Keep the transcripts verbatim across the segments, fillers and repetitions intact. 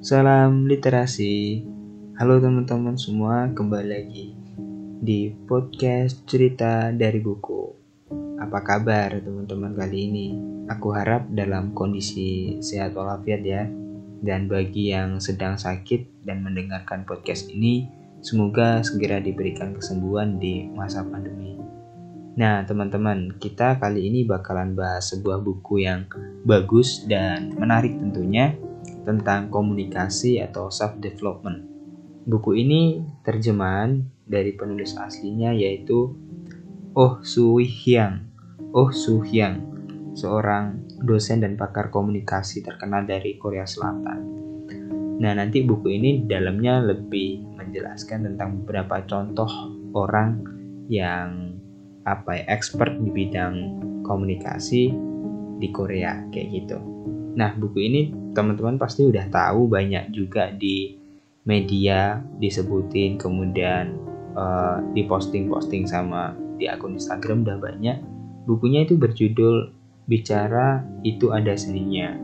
Salam literasi. Halo teman-teman semua, kembali lagi di podcast cerita dari buku. Apa kabar teman-teman kali ini? Aku harap dalam kondisi sehat walafiat ya. Dan bagi yang sedang sakit dan mendengarkan podcast ini, semoga segera diberikan kesembuhan di masa pandemi. Nah teman-teman, kita kali ini bakalan bahas sebuah buku yang bagus dan menarik tentunya, tentang komunikasi atau self-development. Buku ini terjemahan dari penulis aslinya yaitu Oh Sung Hyang. Oh Sung Hyang, seorang dosen dan pakar komunikasi terkenal dari Korea Selatan. Nah, nanti buku ini dalamnya lebih menjelaskan tentang beberapa contoh orang yang apa ya, expert di bidang komunikasi di Korea kayak gitu. Nah, buku ini teman-teman pasti udah tahu, banyak juga di media disebutin, kemudian uh, diposting-posting sama di akun Instagram udah banyak. Bukunya itu berjudul Bicara Itu Ada Seninya,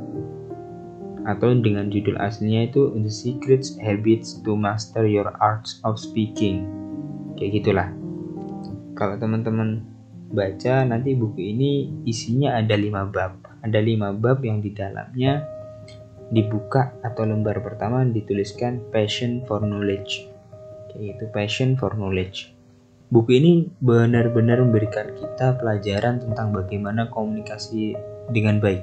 atau dengan judul aslinya itu The Secrets Habits to Master Your Art of Speaking, kayak gitulah. Kalau teman-teman baca nanti buku ini isinya ada lima bab, ada lima bab yang di dalamnya dibuka atau lembar pertama dituliskan passion for knowledge, yaitu passion for knowledge. Buku ini benar-benar memberikan kita pelajaran tentang bagaimana komunikasi dengan baik.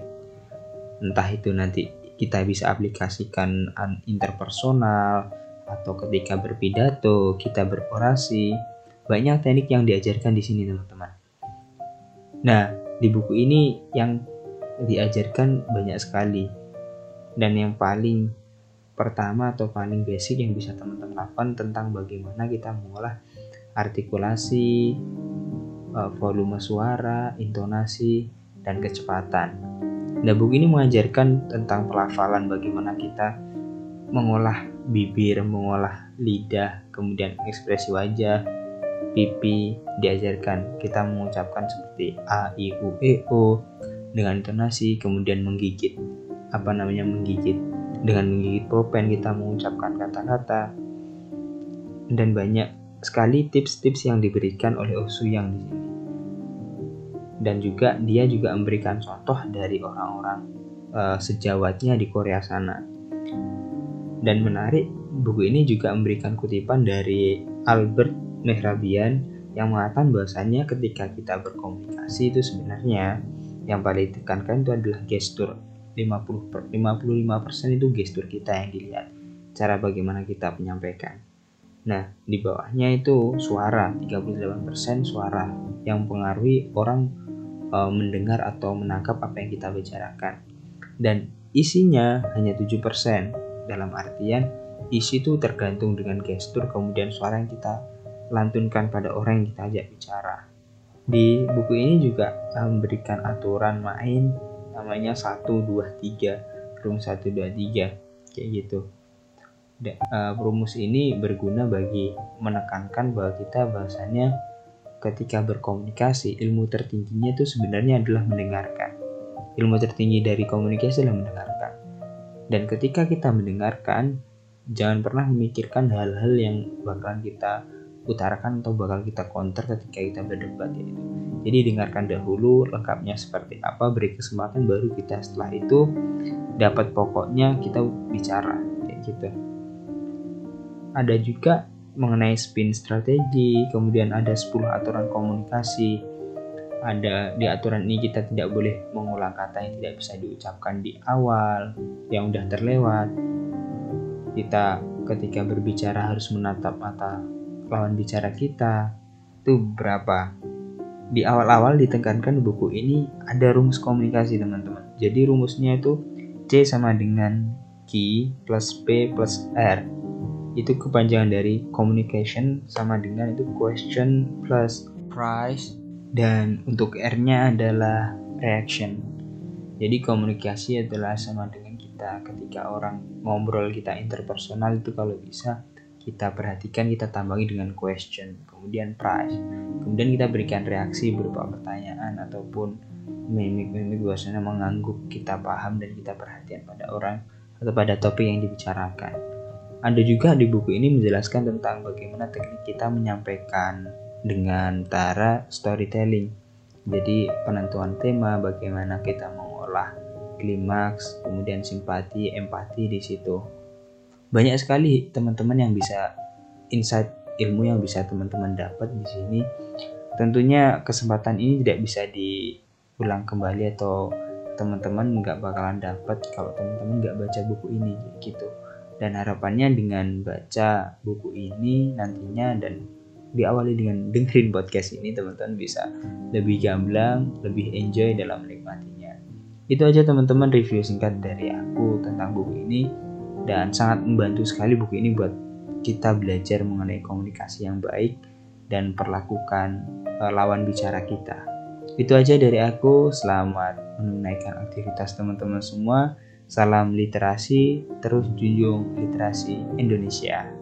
Entah itu nanti kita bisa aplikasikan interpersonal atau ketika berpidato, kita berorasi, banyak teknik yang diajarkan di sini teman-teman. Nah, di buku ini yang diajarkan banyak sekali. Dan yang paling pertama atau paling basic yang bisa teman-teman lakukan tentang bagaimana kita mengolah artikulasi, volume suara, intonasi, dan kecepatan. Nah, buku ini mengajarkan tentang pelafalan, bagaimana kita mengolah bibir, mengolah lidah, kemudian ekspresi wajah, pipi, diajarkan. Kita mengucapkan seperti A, I, U, E, O dengan intonasi, kemudian menggigit. apa namanya menggigit dengan menggigit pulpen kita mengucapkan kata-kata, dan banyak sekali tips-tips yang diberikan oleh Oh Sung Hyang di sini. Dan juga dia juga memberikan contoh dari orang-orang uh, sejawatnya di Korea sana. Dan menarik, buku ini juga memberikan kutipan dari Albert Mehrabian yang mengatakan bahwasannya ketika kita berkomunikasi itu sebenarnya yang paling ditekankan itu adalah gestur. lima puluh per, lima puluh lima persen itu gestur kita yang dilihat, cara bagaimana kita menyampaikan. Nah, di bawahnya itu suara, tiga puluh delapan persen suara yang mempengaruhi orang e, mendengar atau menangkap apa yang kita bicarakan. Dan isinya hanya tujuh persen, dalam artian isi itu tergantung dengan gestur kemudian suara yang kita lantunkan pada orang yang kita ajak bicara. Di buku ini juga memberikan aturan main namanya satu dua tiga, rumus satu dua tiga kayak gitu. Dan, uh, rumus ini berguna bagi menekankan bahwa kita bahasanya ketika berkomunikasi, ilmu tertingginya itu sebenarnya adalah mendengarkan. Ilmu tertinggi dari komunikasi adalah mendengarkan. Dan ketika kita mendengarkan, jangan pernah memikirkan hal-hal yang bakalan kita utarakan atau bakal kita counter ketika kita berdebat gitu. Jadi dengarkan dahulu lengkapnya seperti apa, beri kesempatan, baru kita setelah itu dapat pokoknya kita bicara kayak gitu. Ada juga mengenai spin strategi, kemudian ada sepuluh aturan komunikasi. Ada di aturan ini kita tidak boleh mengulang kata yang tidak bisa diucapkan di awal, yang udah terlewat. Kita ketika berbicara harus menatap mata lawan bicara kita. Itu berapa di awal-awal ditekankan di buku ini ada rumus komunikasi teman-teman. Jadi rumusnya itu C sama dengan Q plus P plus R, itu kepanjangan dari communication sama dengan itu question plus price, dan untuk R nya adalah reaction. Jadi komunikasi adalah sama dengan kita ketika orang ngobrol kita interpersonal itu kalau bisa kita perhatikan, kita tambahi dengan question, kemudian price, kemudian kita berikan reaksi berupa pertanyaan ataupun mimik-mimik biasanya mengangguk, kita paham dan kita perhatian pada orang atau pada topik yang dibicarakan. Ada juga di buku ini menjelaskan tentang bagaimana teknik kita menyampaikan dengan cara storytelling. Jadi penentuan tema, bagaimana kita mengolah klimaks, kemudian simpati, empati di situ. Banyak sekali teman-teman yang bisa insight ilmu yang bisa teman-teman dapat di sini. Tentunya kesempatan ini tidak bisa diulang kembali atau teman-teman nggak bakalan dapat kalau teman-teman nggak baca buku ini gitu. Dan harapannya dengan baca buku ini nantinya dan diawali dengan dengerin podcast ini, teman-teman bisa lebih gamblang, lebih enjoy dalam menikmatinya. Itu aja teman-teman review singkat dari aku tentang buku ini, dan sangat membantu sekali buku ini buat kita belajar mengenai komunikasi yang baik dan perlakukan lawan bicara kita. Itu aja dari aku. Selamat menunaikan aktivitas teman-teman semua. Salam literasi, terus junjung literasi Indonesia.